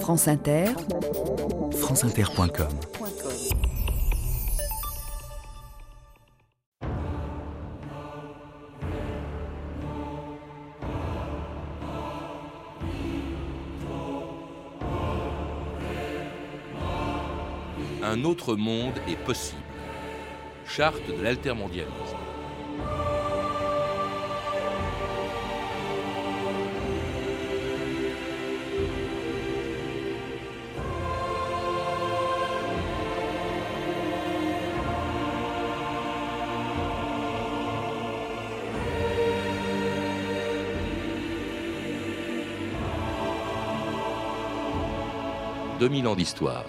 France Inter, franceinter.com. Un autre monde est possible. Charte de l'altermondialisme. « 2000 ans d'histoire ».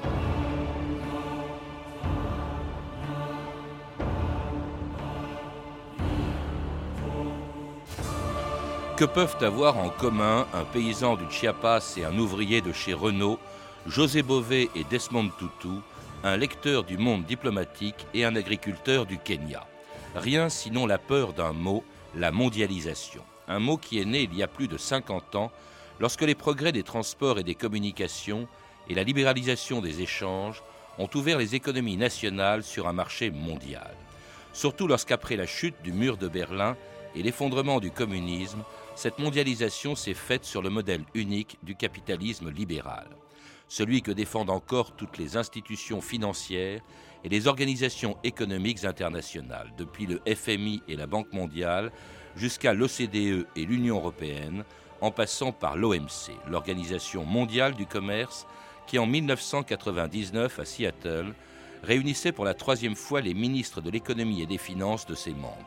Que peuvent avoir en commun un paysan du Chiapas et un ouvrier de chez Renault, José Bové et Desmond Tutu, un lecteur du Monde diplomatique et un agriculteur du Kenya? Rien sinon la peur d'un mot, la mondialisation. Un mot qui est né il y a plus de 50 ans, lorsque les progrès des transports et des communications et la libéralisation des échanges ont ouvert les économies nationales sur un marché mondial. Surtout lorsqu'après la chute du mur de Berlin et l'effondrement du communisme, cette mondialisation s'est faite sur le modèle unique du capitalisme libéral, celui que défendent encore toutes les institutions financières et les organisations économiques internationales, depuis le FMI et la Banque mondiale jusqu'à l'OCDE et l'Union européenne, en passant par l'OMC, l'Organisation mondiale du commerce, qui en 1999 à Seattle réunissait pour la troisième fois les ministres de l'économie et des finances de ses membres.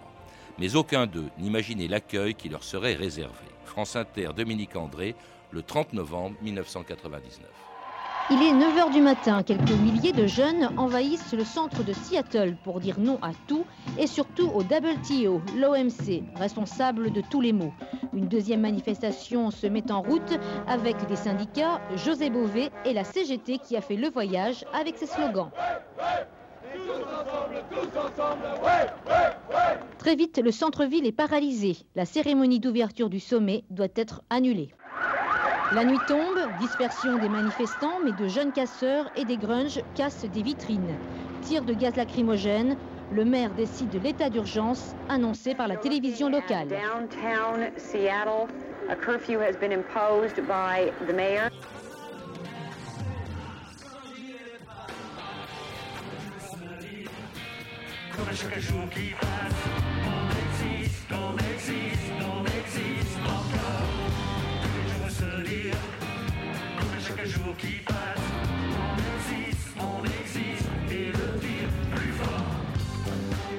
Mais aucun d'eux n'imaginait l'accueil qui leur serait réservé. France Inter, Dominique André, le 30 novembre 1999. Il est 9h du matin, quelques milliers de jeunes envahissent le centre de Seattle pour dire non à tout et surtout au WTO, l'OMC, responsable de tous les maux. Une deuxième manifestation se met en route avec des syndicats, José Bové et la CGT qui a fait le voyage avec ses slogans. Ouais, ouais, ouais. Tous ensemble, ouais, ouais, ouais. Très vite, le centre-ville est paralysé. La cérémonie d'ouverture du sommet doit être annulée. La nuit tombe, dispersion des manifestants, mais de jeunes casseurs et des grunge cassent des vitrines. Tirs de gaz lacrymogène, le maire décide de l'état d'urgence annoncé par la télévision locale. Downtown Seattle, a curfew has been imposed by the mayor.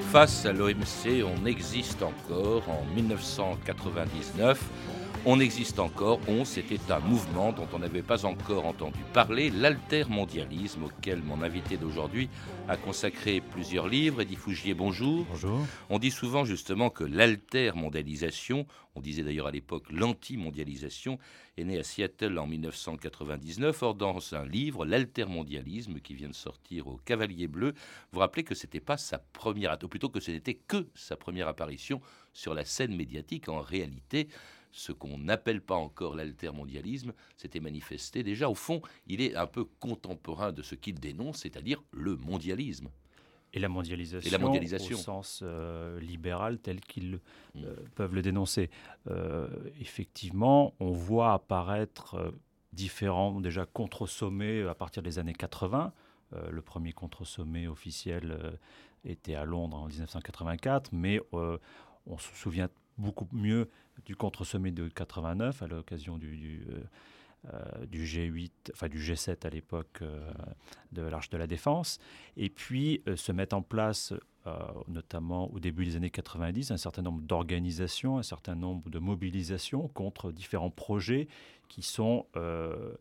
Face à l'OMC, on existe encore. En 1999, on existe encore. C'était un mouvement dont on n'avait pas encore entendu parler, l'altermondialisme, auquel mon invité d'aujourd'hui a consacré plusieurs livres. Eddy Fougier, bonjour. Bonjour. On dit souvent justement que l'altermondialisation, on disait d'ailleurs à l'époque l'antimondialisation, est née à Seattle en 1999. Or, dans un livre, l'altermondialisme, qui vient de sortir au Cavalier Bleu, vous rappelez que c'était pas sa première, ou plutôt que ce n'était que sa première apparition sur la scène médiatique. En réalité, ce qu'on n'appelle pas encore l'altermondialisme s'était manifesté déjà. Au fond, il est un peu contemporain de ce qu'il dénonce, c'est-à-dire le mondialisme. Et la mondialisation au sens libéral tel qu'ils peuvent le dénoncer. Effectivement, on voit apparaître différents déjà contre-sommets à partir des années 80. Le premier contre-sommet officiel était à Londres en 1984, mais on se souvient beaucoup mieux du contre-sommet de 89 à l'occasion du G8, enfin du G7 à l'époque de l'Arche de la Défense. Et puis se mettent en place, notamment au début des années 90, un certain nombre d'organisations, un certain nombre de mobilisations contre différents projets qui sont le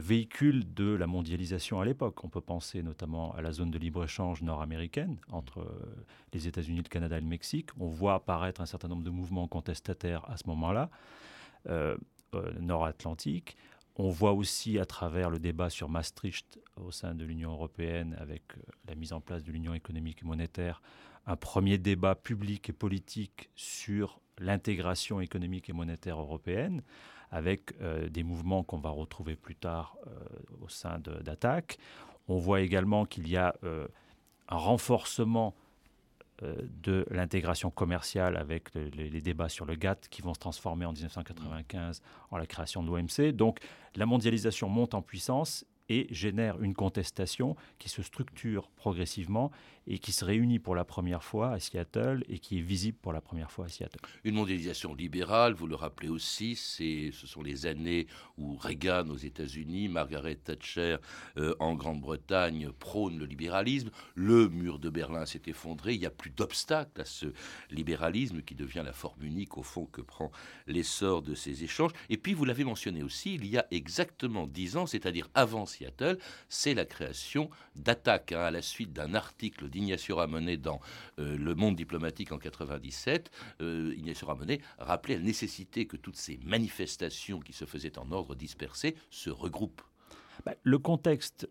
véhicule de la mondialisation à l'époque. On peut penser notamment à la zone de libre-échange nord-américaine entre les États-Unis, le Canada et le Mexique. On voit apparaître un certain nombre de mouvements contestataires à ce moment-là, nord-atlantique. On voit aussi à travers le débat sur Maastricht au sein de l'Union européenne, avec la mise en place de l'Union économique et monétaire, un premier débat public et politique sur l'intégration économique et monétaire européenne, avec des mouvements qu'on va retrouver plus tard au sein d'Attac. On voit également qu'il y a un renforcement de l'intégration commerciale avec les débats sur le GATT qui vont se transformer en 1995 en la création de l'OMC. Donc la mondialisation monte en puissance et génère une contestation qui se structure progressivement et qui se réunit pour la première fois à Seattle et qui est visible pour la première fois à Seattle. Une mondialisation libérale, vous le rappelez aussi, ce sont les années où Reagan aux États-Unis, Margaret Thatcher en Grande-Bretagne prônent le libéralisme. Le mur de Berlin s'est effondré, il n'y a plus d'obstacle à ce libéralisme qui devient la forme unique au fond que prend l'essor de ces échanges. Et puis vous l'avez mentionné aussi, il y a exactement 10 ans, c'est-à-dire avant Seattle, c'est la création d'Attac, à la suite d'un article d'Ignacio Ramonet dans Le Monde Diplomatique en 1997. Ignacio Ramonet rappelait la nécessité que toutes ces manifestations qui se faisaient en ordre dispersé se regroupent. Le contexte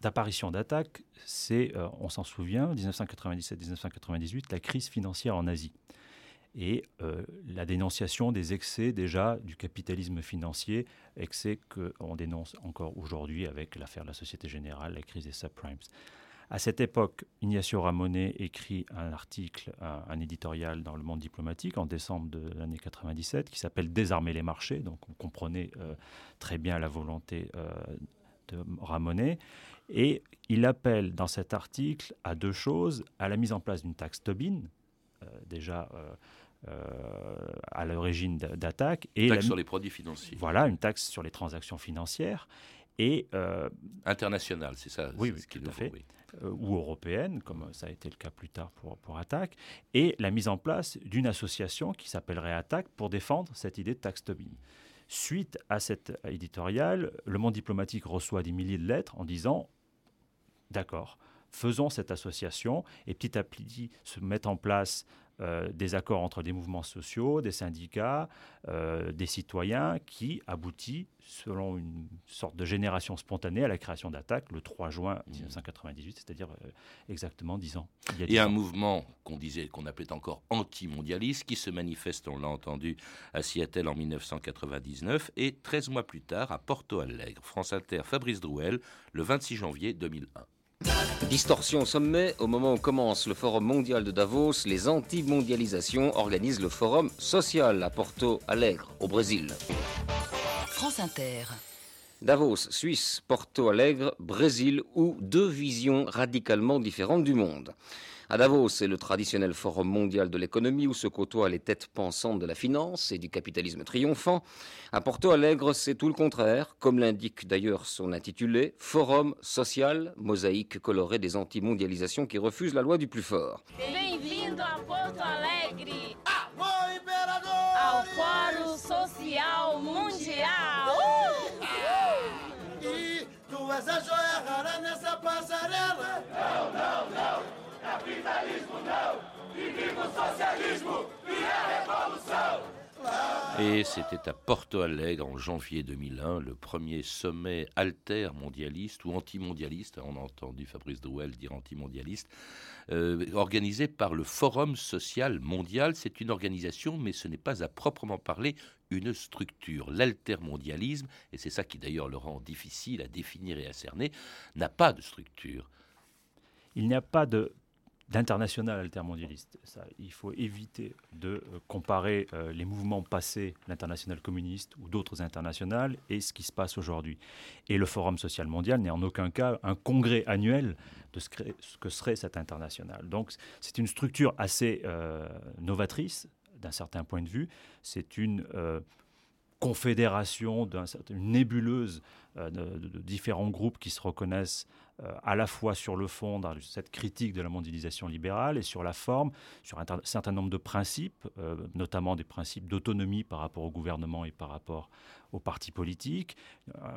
d'apparition d'Attac, c'est, on s'en souvient, 1997-1998, la crise financière en Asie. Et la dénonciation des excès déjà du capitalisme financier, excès qu'on dénonce encore aujourd'hui avec l'affaire de la Société Générale, la crise des subprimes. À cette époque, Ignacio Ramonet écrit un article, un éditorial dans Le Monde Diplomatique en décembre de l'année 1997 qui s'appelle « Désarmer les marchés ». Donc on comprenait très bien la volonté de Ramonet. Et il appelle dans cet article à deux choses, à la mise en place d'une taxe Tobin, déjà à l'origine d'Attac. Une taxe sur les produits financiers. Voilà, une taxe sur les transactions financières. Et internationale, c'est ça, oui, c'est ce qu'il nous faut. Oui. Ou européenne, comme ça a été le cas plus tard pour Attac. Et la mise en place d'une association qui s'appellerait Attac pour défendre cette idée de taxe Tobin. Suite à cet éditorial, Le Monde Diplomatique reçoit des milliers de lettres en disant « D'accord, faisons cette association » et petit à petit se mettent en place des accords entre des mouvements sociaux, des syndicats, des citoyens qui aboutit, selon une sorte de génération spontanée, à la création d'Attac le 3 juin 1998, c'est-à-dire exactement 10 ans. Et un mouvement qu'on appelait encore anti-mondialiste qui se manifeste, on l'a entendu, à Seattle en 1999 et 13 mois plus tard à Porto Alegre. France Inter, Fabrice Drouelle, le 26 janvier 2001. Distorsion au sommet, au moment où commence le Forum mondial de Davos, les anti-mondialisations organisent le Forum social à Porto Alegre, au Brésil. France Inter. Davos, Suisse, Porto Alegre, Brésil, où deux visions radicalement différentes du monde. À Davos, c'est le traditionnel forum mondial de l'économie où se côtoient les têtes pensantes de la finance et du capitalisme triomphant. À Porto Alegre, c'est tout le contraire, comme l'indique d'ailleurs son intitulé « Forum social, mosaïque colorée des anti-mondialisations qui refusent la loi du plus fort ». Bem-vindo à Porto Alegre, au Forum social mondial. Et tu vas a jogar nessa passarela. Não, não, não. Capitalismo não, e vive o socialismo e a revolução. Et c'était à Porto Alegre en janvier 2001, le premier sommet altermondialiste ou antimondialiste, on a entendu Fabrice Drouelle dire antimondialiste, organisé par le Forum Social Mondial. C'est une organisation, mais ce n'est pas à proprement parler une structure. L'altermondialisme, et c'est ça qui d'ailleurs le rend difficile à définir et à cerner, n'a pas de structure. Il n'y a pas d'international altermondialiste. Ça, il faut éviter de comparer les mouvements passés, l'international communiste ou d'autres internationales, et ce qui se passe aujourd'hui. Et le Forum social mondial n'est en aucun cas un congrès annuel de ce que serait cette internationale. Donc c'est une structure assez novatrice d'un certain point de vue. C'est une confédération, une nébuleuse de différents groupes qui se reconnaissent à la fois sur le fond, dans cette critique de la mondialisation libérale, et sur la forme, sur un certain nombre de principes, notamment des principes d'autonomie par rapport au gouvernement et par rapport aux partis politiques,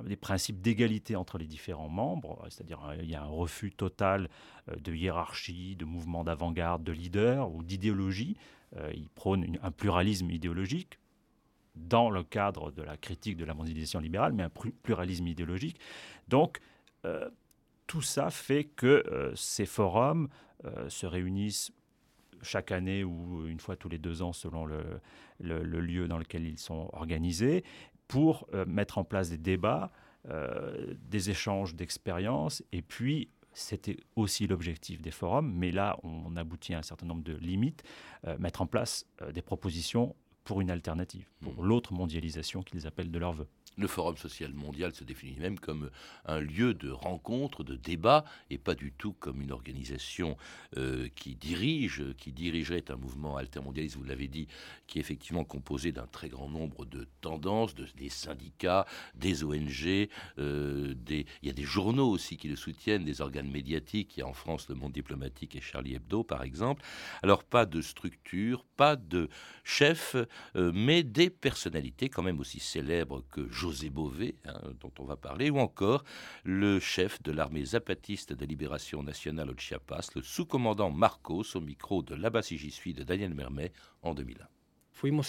des principes d'égalité entre les différents membres, c'est-à-dire il y a un refus total de hiérarchie, de mouvements d'avant-garde, de leaders ou d'idéologie. Ils prônent un pluralisme idéologique, dans le cadre de la critique de la mondialisation libérale, mais un pluralisme idéologique. Donc, tout ça fait que ces forums se réunissent chaque année ou une fois tous les 2 ans selon le lieu dans lequel ils sont organisés, pour mettre en place des débats, des échanges d'expériences. Et puis, c'était aussi l'objectif des forums, mais là, on aboutit à un certain nombre de limites, mettre en place des propositions pour une alternative, pour l'autre mondialisation qu'ils appellent de leur vœu. Le Forum social mondial se définit même comme un lieu de rencontre, de débat, et pas du tout comme une organisation qui dirigerait un mouvement altermondialiste, vous l'avez dit, qui est effectivement composé d'un très grand nombre de tendances, des syndicats, des ONG, il y a des journaux aussi qui le soutiennent, des organes médiatiques, il y a en France Le Monde Diplomatique et Charlie Hebdo par exemple. Alors pas de structure, pas de chef, mais des personnalités quand même aussi célèbres que José Bové, dont on va parler, ou encore le chef de l'armée zapatiste de libération nationale au Chiapas, le sous-commandant Marcos, au micro de Là-bas si j'y suis de Daniel Mermet en 2001. Nous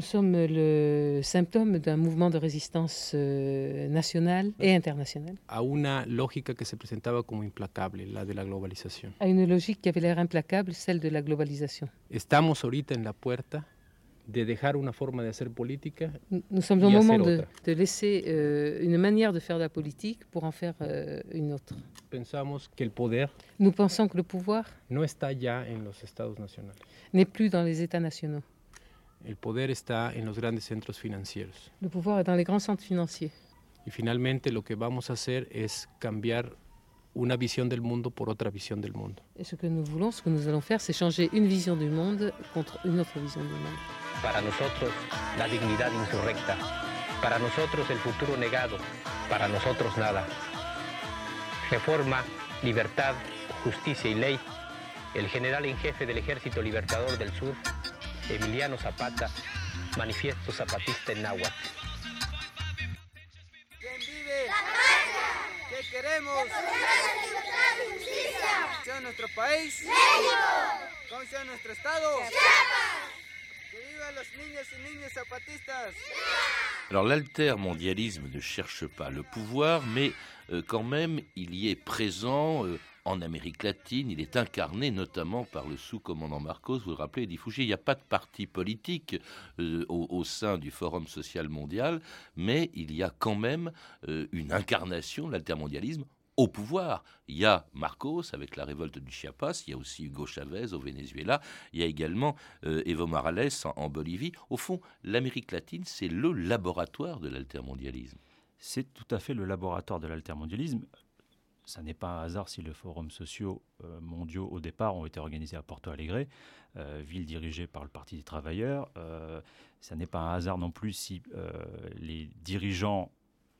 sommes le symptôme d'un mouvement de résistance nationale et internationale. À une logique qui se présentait comme implacable, la de la globalisation. À une logique qui avait l'air implacable, celle de la globalisation. Estamos ahorita en la puerta. De dejar una forma de hacer política. Nous sommes au moment de laisser une manière de faire de la politique pour en faire une autre. Pensamos que el poder. Nous pensons que le pouvoir. No está ya en los estados nacionales. N'est plus dans les États nationaux. El poder está en los grandes centros financieros. Le pouvoir est dans les grands centres financiers. Y finalmente lo que vamos a hacer es cambiar una visión del mundo por otra visión del mundo. Et ce que nous voulons, ce que nous allons faire, c'est changer une vision du monde contre une autre vision du monde. Para nosotros, la dignidad insurrecta. Para nosotros, el futuro negado. Para nosotros, nada. Reforma, libertad, justicia y ley. El general en jefe del Ejército Libertador del Sur, Emiliano Zapata, manifiesto zapatista en náhuatl. Queremos que sea nuestro país, México, que sea nuestro estado, Chiapas, que vivan los niños y niñas zapatistas. Alors l'altermondialisme ne cherche pas le pouvoir, mais quand même il y est présent. En Amérique latine, il est incarné notamment par le sous-commandant Marcos. Vous le rappelez, Eddy Fougier, il n'y a pas de parti politique au sein du Forum social mondial, mais il y a quand même une incarnation de l'altermondialisme au pouvoir. Il y a Marcos avec la révolte du Chiapas, il y a aussi Hugo Chavez au Venezuela, il y a également Evo Morales en Bolivie. Au fond, l'Amérique latine, c'est le laboratoire de l'altermondialisme. C'est tout à fait le laboratoire de l'altermondialisme. Ça n'est pas un hasard si les forums sociaux mondiaux, au départ, ont été organisés à Porto Alegre, ville dirigée par le Parti des Travailleurs. Ça n'est pas un hasard non plus si les dirigeants,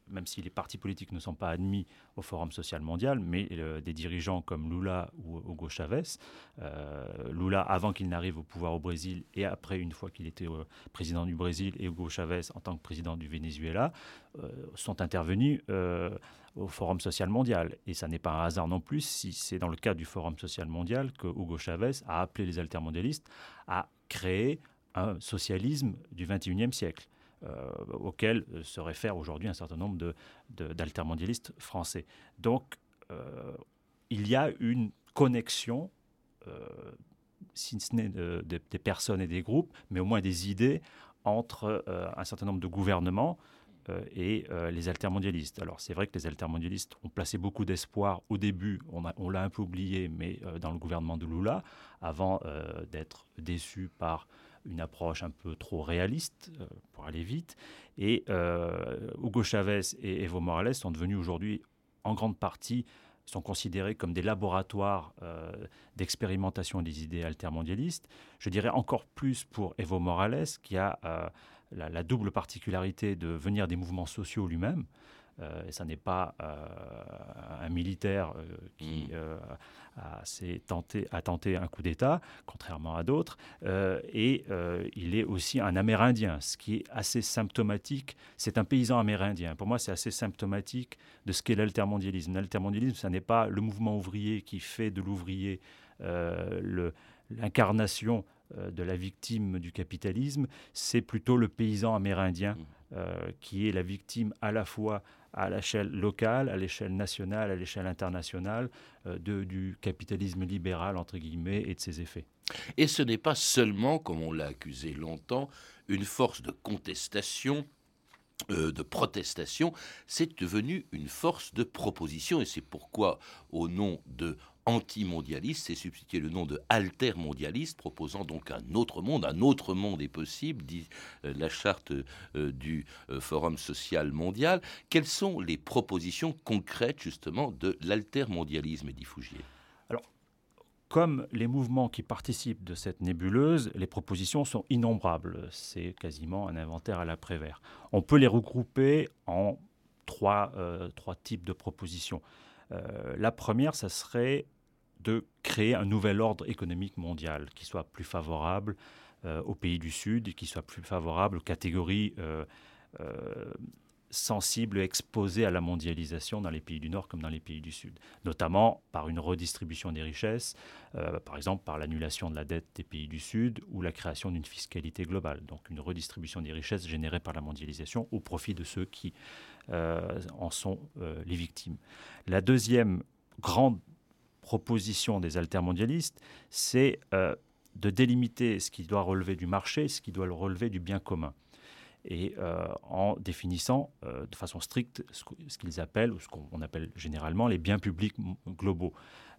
même si les partis politiques ne sont pas admis au Forum social mondial, mais des dirigeants comme Lula ou Hugo Chavez, Lula avant qu'il n'arrive au pouvoir au Brésil et après, une fois qu'il était président du Brésil, et Hugo Chavez en tant que président du Venezuela, sont intervenus au Forum social mondial. Et ça n'est pas un hasard non plus si c'est dans le cadre du Forum social mondial que Hugo Chavez a appelé les altermondialistes à créer un socialisme du XXIe siècle. Auquel se réfèrent aujourd'hui un certain nombre d'altermondialistes français. Donc, il y a une connexion, si ce n'est des personnes et des groupes, mais au moins des idées entre un certain nombre de gouvernements et les altermondialistes. Alors, c'est vrai que les altermondialistes ont placé beaucoup d'espoir au début, on l'a un peu oublié, mais dans le gouvernement de Lula, avant d'être déçus par une approche un peu trop réaliste, pour aller vite. Et Hugo Chavez et Evo Morales sont devenus aujourd'hui, en grande partie, sont considérés comme des laboratoires d'expérimentation des idées altermondialistes. Je dirais encore plus pour Evo Morales, qui a la double particularité de venir des mouvements sociaux lui-même. Ça n'est pas un militaire qui a tenté un coup d'État, contrairement à d'autres. Il est aussi un Amérindien, ce qui est assez symptomatique. C'est un paysan amérindien. Pour moi, c'est assez symptomatique de ce qu'est l'altermondialisme. L'altermondialisme, ça n'est pas le mouvement ouvrier qui fait de l'ouvrier l'incarnation de la victime du capitalisme. C'est plutôt le paysan amérindien qui est la victime à la fois à l'échelle locale, à l'échelle nationale, à l'échelle internationale, du capitalisme libéral, entre guillemets, et de ses effets. Et ce n'est pas seulement, comme on l'a accusé longtemps, une force de contestation, de protestation, c'est devenu une force de proposition. Et c'est pourquoi, au nom de anti-mondialiste, s'est substitué le nom de altermondialiste, proposant donc un autre monde est possible, dit la charte du Forum Social Mondial. Quelles sont les propositions concrètes, justement, de l'altermondialisme, Eddy Fougier ? Alors, comme les mouvements qui participent de cette nébuleuse, les propositions sont innombrables. C'est quasiment un inventaire à la Prévert. On peut les regrouper en trois types de propositions. La première, ça serait de créer un nouvel ordre économique mondial qui soit plus favorable aux pays du Sud et qui soit plus favorable aux catégories sensibles et exposées à la mondialisation dans les pays du Nord comme dans les pays du Sud, notamment par une redistribution des richesses, par exemple par l'annulation de la dette des pays du Sud ou la création d'une fiscalité globale, donc une redistribution des richesses générées par la mondialisation au profit de ceux qui en sont les victimes. La deuxième grande proposition des altermondialistes, c'est de délimiter ce qui doit relever du marché, ce qui doit relever du bien commun. Et en définissant de façon stricte ce qu'ils appellent, ou ce qu'on appelle généralement, les biens publics globaux.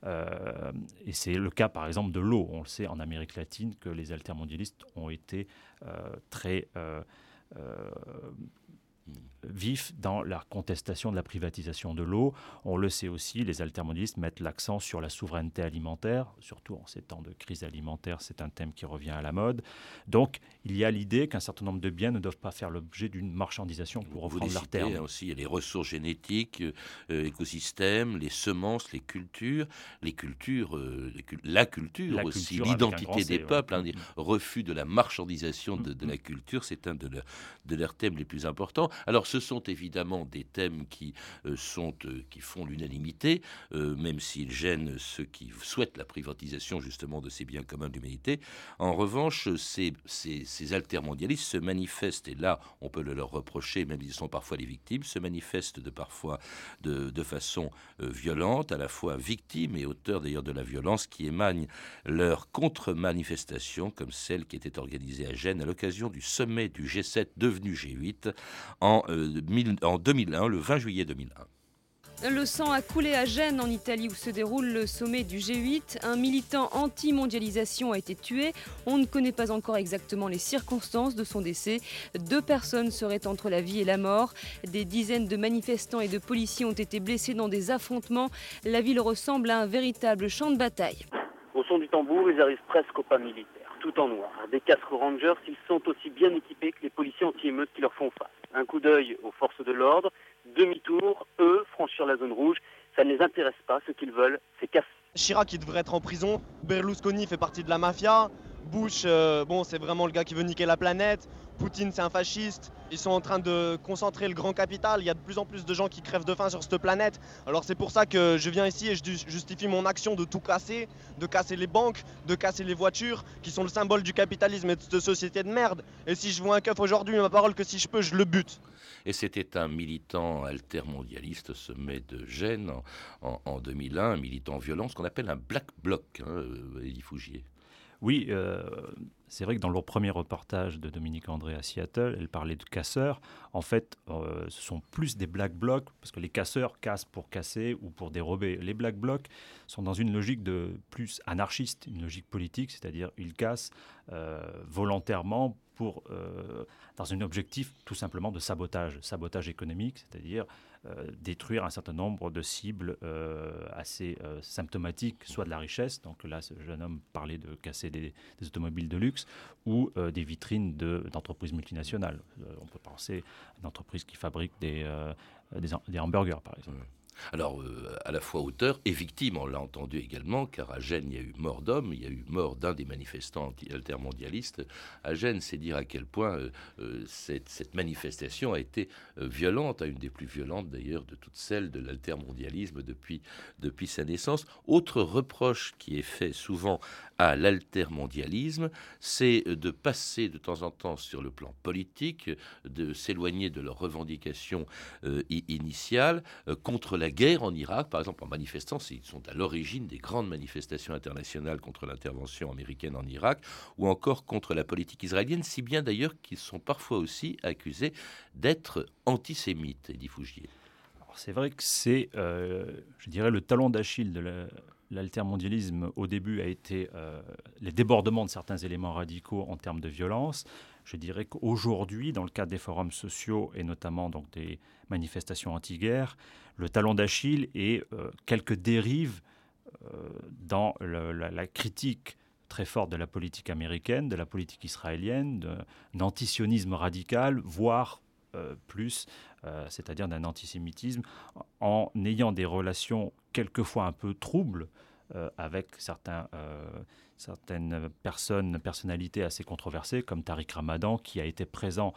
Et c'est le cas, par exemple, de l'eau. On le sait, en Amérique latine, que les altermondialistes ont été très vifs dans la contestation de la privatisation de l'eau. On le sait aussi, les altermondialistes mettent l'accent sur la souveraineté alimentaire, surtout en ces temps de crise alimentaire, c'est un thème qui revient à la mode. Donc, il y a l'idée qu'un certain nombre de biens ne doivent pas faire l'objet d'une marchandisation, pour reprendre leur terme. Aussi, il y a les ressources génétiques, écosystèmes, les semences, les cultures aussi, l'identité des peuples, un refus de la marchandisation de la culture, c'est un de leurs thèmes les plus importants. Alors, ce sont évidemment des thèmes qui font l'unanimité, même s'ils gênent ceux qui souhaitent la privatisation justement de ces biens communs de l'humanité. En revanche, ces altermondialistes se manifestent, et là, on peut le leur reprocher, même ils sont parfois les victimes, se manifestent parfois de façon violente, à la fois victimes et auteurs d'ailleurs de la violence qui émane leur contre-manifestation, comme celle qui était organisée à Gênes à l'occasion du sommet du G7 devenu G8 en 2001, le 20 juillet 2001. Le sang a coulé à Gênes, en Italie, où se déroule le sommet du G8. Un militant anti-mondialisation a été tué. On ne connaît pas encore exactement les circonstances de son décès. 2 personnes seraient entre la vie et la mort. Des dizaines de manifestants et de policiers ont été blessés dans des affrontements. La ville ressemble à un véritable champ de bataille. Au son du tambour, ils arrivent presque au pas militaire, tout en noir. Des casques rangers, ils sont aussi bien équipés que les policiers anti-émeutes qui leur font face. Un coup d'œil aux forces de l'ordre, demi-tour, eux, franchir la zone rouge, ça ne les intéresse pas, ce qu'ils veulent, c'est casser. Chirac, il devrait être en prison, Berlusconi fait partie de la mafia, Bush, c'est vraiment le gars qui veut niquer la planète, Poutine, c'est un fasciste, ils sont en train de concentrer le grand capital, il y a de plus en plus de gens qui crèvent de faim sur cette planète, alors c'est pour ça que je viens ici et je justifie mon action de tout casser, de casser les banques, de casser les voitures, qui sont le symbole du capitalisme et de cette société de merde, et si je vois un keuf aujourd'hui, ma parole que si je peux, je le bute. Et c'était un militant altermondialiste au sommet de Gênes en 2001, un militant violent, ce qu'on appelle un black bloc, Eddy Fougier. Oui, c'est vrai que dans leur premier reportage de Dominique André à Seattle, elle parlait de casseurs. En fait, ce sont plus des black blocs, parce que les casseurs cassent pour casser ou pour dérober. Les black blocs sont dans une logique de plus anarchiste, une logique politique, c'est-à-dire ils cassent volontairement dans un objectif tout simplement de sabotage économique, c'est-à-dire détruire un certain nombre de cibles assez symptomatiques, soit de la richesse, donc là ce jeune homme parlait de casser des automobiles de luxe, ou des vitrines d'entreprises multinationales. On peut penser à une entreprise qui fabrique des hamburgers par exemple. Alors, à la fois auteur et victime, on l'a entendu également, car à Gênes, il y a eu mort d'homme, il y a eu mort d'un des manifestants anti-altermondialistes. À Gênes, c'est dire à quel point cette manifestation a été violente, à une des plus violentes d'ailleurs de toutes celles de l'altermondialisme depuis sa naissance. Autre reproche qui est fait souvent à l'altermondialisme, c'est de passer de temps en temps sur le plan politique, de s'éloigner de leurs revendications initiales, contre la guerre en Irak, par exemple, en manifestant, ils sont à l'origine des grandes manifestations internationales contre l'intervention américaine en Irak, ou encore contre la politique israélienne, si bien d'ailleurs qu'ils sont parfois aussi accusés d'être antisémites, Eddy Fougier. Alors c'est vrai que c'est, je dirais, le talon d'Achille de l'altermondialisme au début a été les débordements de certains éléments radicaux en termes de violence. Je dirais qu'aujourd'hui, dans le cadre des forums sociaux et notamment donc, des manifestations anti-guerre, le talon d'Achille est quelques dérives dans la critique très forte de la politique américaine, de la politique israélienne, d'antisionisme radical, voire plus, c'est-à-dire d'un antisémitisme, en ayant des relations quelquefois un peu troubles avec certaines personnalités assez controversées, comme Tariq Ramadan, qui a été présent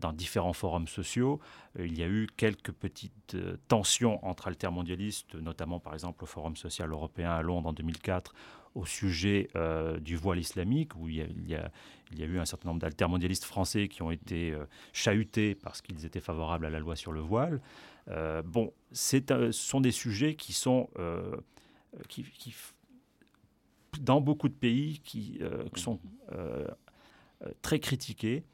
dans différents forums sociaux. Il y a eu quelques petites tensions entre altermondialistes, notamment par exemple au Forum Social Européen à Londres en 2004, au sujet du voile islamique, où il y a eu un certain nombre d'altermondialistes français qui ont été chahutés parce qu'ils étaient favorables à la loi sur le voile. Ce sont des sujets qui sont... Qui dans beaucoup de pays qui sont très critiqués.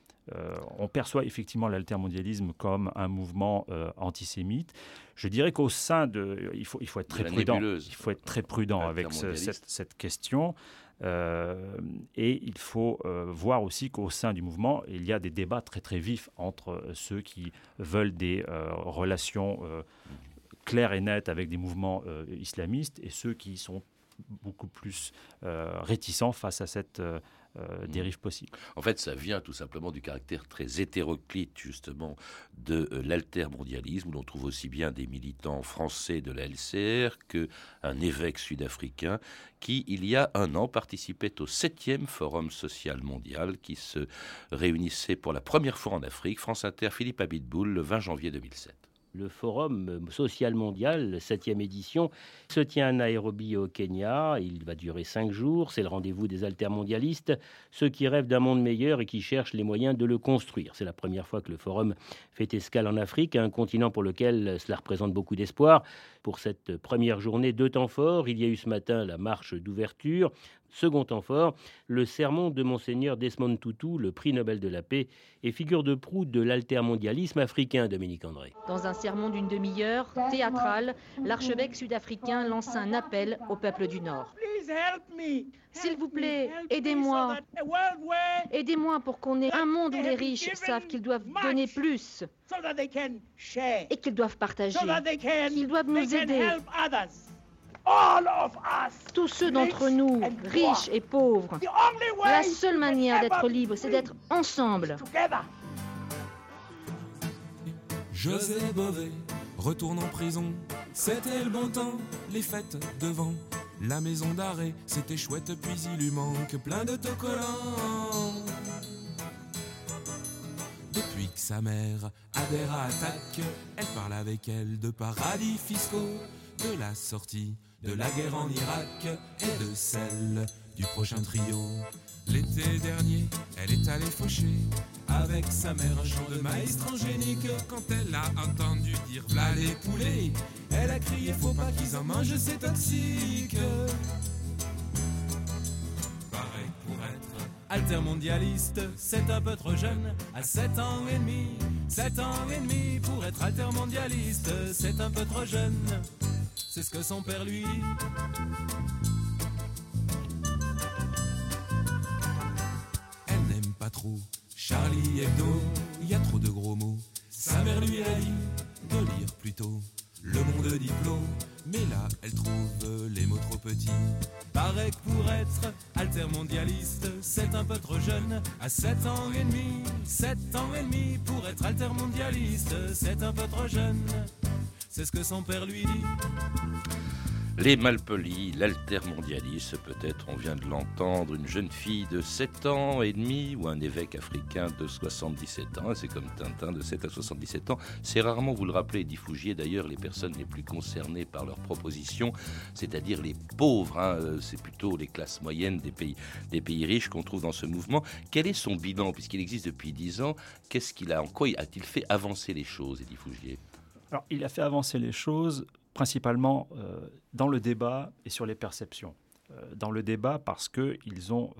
On perçoit effectivement l'altermondialisme comme un mouvement antisémite. Je dirais qu'au sein de... Il faut être très prudent. Il faut être très prudent avec cette question. Et il faut voir aussi qu'au sein du mouvement, il y a des débats très très vifs entre ceux qui veulent des relations... clair et net avec des mouvements islamistes et ceux qui sont beaucoup plus réticents face à cette dérive possible. En fait, ça vient tout simplement du caractère très hétéroclite, justement, de l'altermondialisme, où l'on trouve aussi bien des militants français de la LCR qu'un évêque sud-africain qui, il y a un an, participait au 7e Forum Social Mondial qui se réunissait pour la première fois en Afrique. France Inter, Philippe Abitboul, le 20 janvier 2007. Le Forum Social Mondial, 7e édition, se tient à Nairobi au Kenya. Il va durer 5 jours. C'est le rendez-vous des altermondialistes, ceux qui rêvent d'un monde meilleur et qui cherchent les moyens de le construire. C'est la première fois que le Forum fait escale en Afrique, un continent pour lequel cela représente beaucoup d'espoir. Pour cette première journée, 2 temps forts. Il y a eu ce matin la marche d'ouverture. Second temps fort, le sermon de Monseigneur Desmond Tutu, le prix Nobel de la paix et figure de proue de l'altermondialisme africain, Dominique André. Dans un sermon d'une demi-heure, théâtral, l'archevêque sud-africain lance un appel au peuple du Nord. S'il vous plaît, aidez-moi. Aidez-moi pour qu'on ait un monde où les riches savent qu'ils doivent donner plus et qu'ils doivent partager, qu'ils doivent nous aider. Tous ceux d'entre nous, riches et pauvres, la seule manière d'être libre, c'est d'être ensemble. José Bové retourne en prison, c'était le bon temps, les fêtes devant la maison d'arrêt, c'était chouette puis il lui manque plein d'autocollants. Depuis que sa mère adhère à Attac, elle parle avec elle de paradis fiscaux, de la sortie de la guerre en Irak et de celle du prochain trio. L'été dernier, elle est allée faucher avec sa mère un champ de maïs transgénique. Quand elle a entendu dire v'là les poulets, elle a crié faut pas qu'ils en mangent, c'est toxique. Pareil pour être altermondialiste, c'est un peu trop jeune, à 7 ans et demi. 7 ans et demi pour être altermondialiste, c'est un peu trop jeune. C'est ce que son père lui dit. Elle n'aime pas trop Charlie Hebdo, y a trop de gros mots. Sa mère lui a dit de lire plutôt Le Monde Diplomatique, mais là elle trouve les mots trop petits. Paraît que pour être altermondialiste, c'est un peu trop jeune, à 7 ans et demi. 7 ans et demi pour être altermondialiste, c'est un peu trop jeune. c'est ce que son père lui dit. Les malpolis, l'altermondialisme, peut-être, on vient de l'entendre, une jeune fille de 7 ans et demi ou un évêque africain de 77 ans, et c'est comme Tintin de 7 à 77 ans. C'est rarement, vous le rappelez, Eddy Fougier, d'ailleurs, les personnes les plus concernées par leurs propositions, c'est-à-dire les pauvres, c'est plutôt les classes moyennes des pays riches qu'on trouve dans ce mouvement. Quel est son bilan, puisqu'il existe depuis 10 ans, en quoi a-t-il fait avancer les choses, Eddy Fougier ? Alors, il a fait avancer les choses principalement dans le débat et sur les perceptions. Dans le débat parce qu'ils ont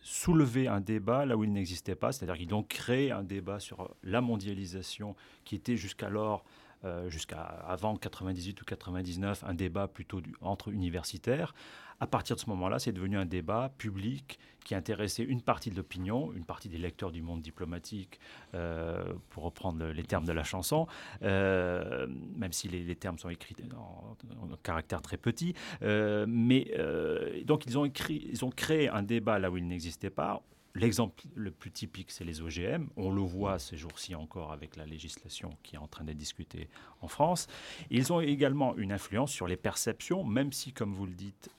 soulevé un débat là où il n'existait pas, c'est-à-dire qu'ils ont créé un débat sur la mondialisation qui était jusqu'alors, avant 98 ou 99, un débat plutôt entre universitaires. À partir de ce moment-là, c'est devenu un débat public qui intéressait une partie de l'opinion, une partie des lecteurs du Monde Diplomatique, pour reprendre les termes de la chanson, même si les termes sont écrits en caractère très petit. Donc ils ont créé un débat là où il n'existait pas. L'exemple le plus typique, c'est les OGM. On le voit ces jours-ci encore avec la législation qui est en train d'être discutée en France. Ils ont également une influence sur les perceptions, même si, comme vous le dites,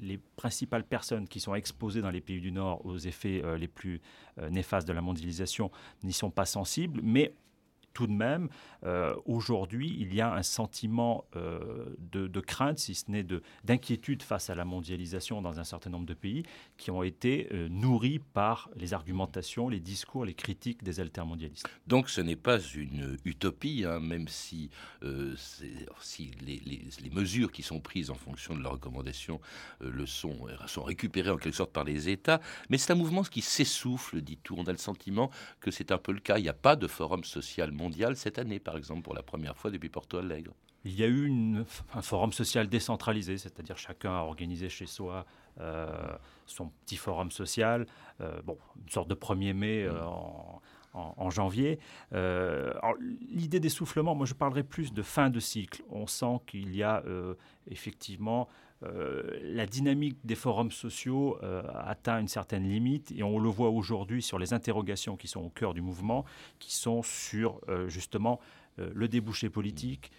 les principales personnes qui sont exposées dans les pays du Nord aux effets les plus néfastes de la mondialisation n'y sont pas sensibles. Mais tout de même, aujourd'hui, il y a un sentiment de crainte, si ce n'est d'inquiétude face à la mondialisation dans un certain nombre de pays qui ont été nourris par les argumentations, les discours, les critiques des altermondialistes. Donc ce n'est pas une utopie, même si, les mesures qui sont prises en fonction de la recommandation sont récupérées en quelque sorte par les États. Mais c'est un mouvement qui s'essouffle, dit-on. On a le sentiment que c'est un peu le cas. Il n'y a pas de forum social mondial cette année, par exemple, pour la première fois depuis Porto Alegre. Il y a eu un forum social décentralisé, c'est-à-dire chacun a organisé chez soi son petit forum social, une sorte de 1er mai en janvier. Alors, l'idée d'essoufflement, moi je parlerai plus de fin de cycle. On sent qu'il y a effectivement la dynamique des forums sociaux atteint une certaine limite et on le voit aujourd'hui sur les interrogations qui sont au cœur du mouvement, qui sont sur justement le débouché politique.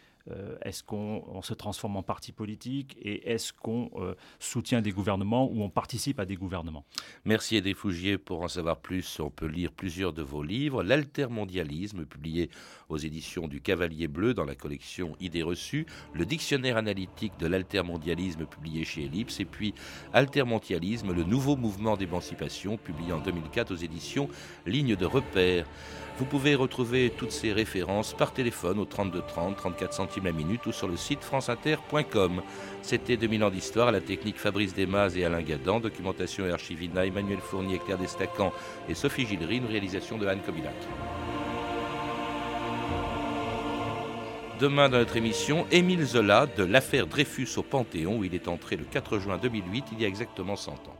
Est-ce qu'on se transforme en parti politique et est-ce qu'on soutient des gouvernements ou on participe à des gouvernements ? Merci Eddy Fougier. Pour en savoir plus, on peut lire plusieurs de vos livres. L'altermondialisme, publié aux éditions du Cavalier Bleu dans la collection Idées reçues. Le dictionnaire analytique de l'altermondialisme, publié chez Ellipse. Et puis Altermondialisme, le nouveau mouvement d'émancipation, publié en 2004 aux éditions Ligne de repère. Vous pouvez retrouver toutes ces références par téléphone au 32 30, 34 centimes la minute ou sur le site franceinter.com. C'était 2000 ans d'histoire, à la technique Fabrice Desmas et Alain Gadan, documentation et archivina, Emmanuel Fournier, Claire Destacan et Sophie Gillery, une réalisation de Anne Kobilac. Demain dans notre émission, Émile Zola, de l'affaire Dreyfus au Panthéon, où il est entré le 4 juin 2008, il y a exactement 100 ans.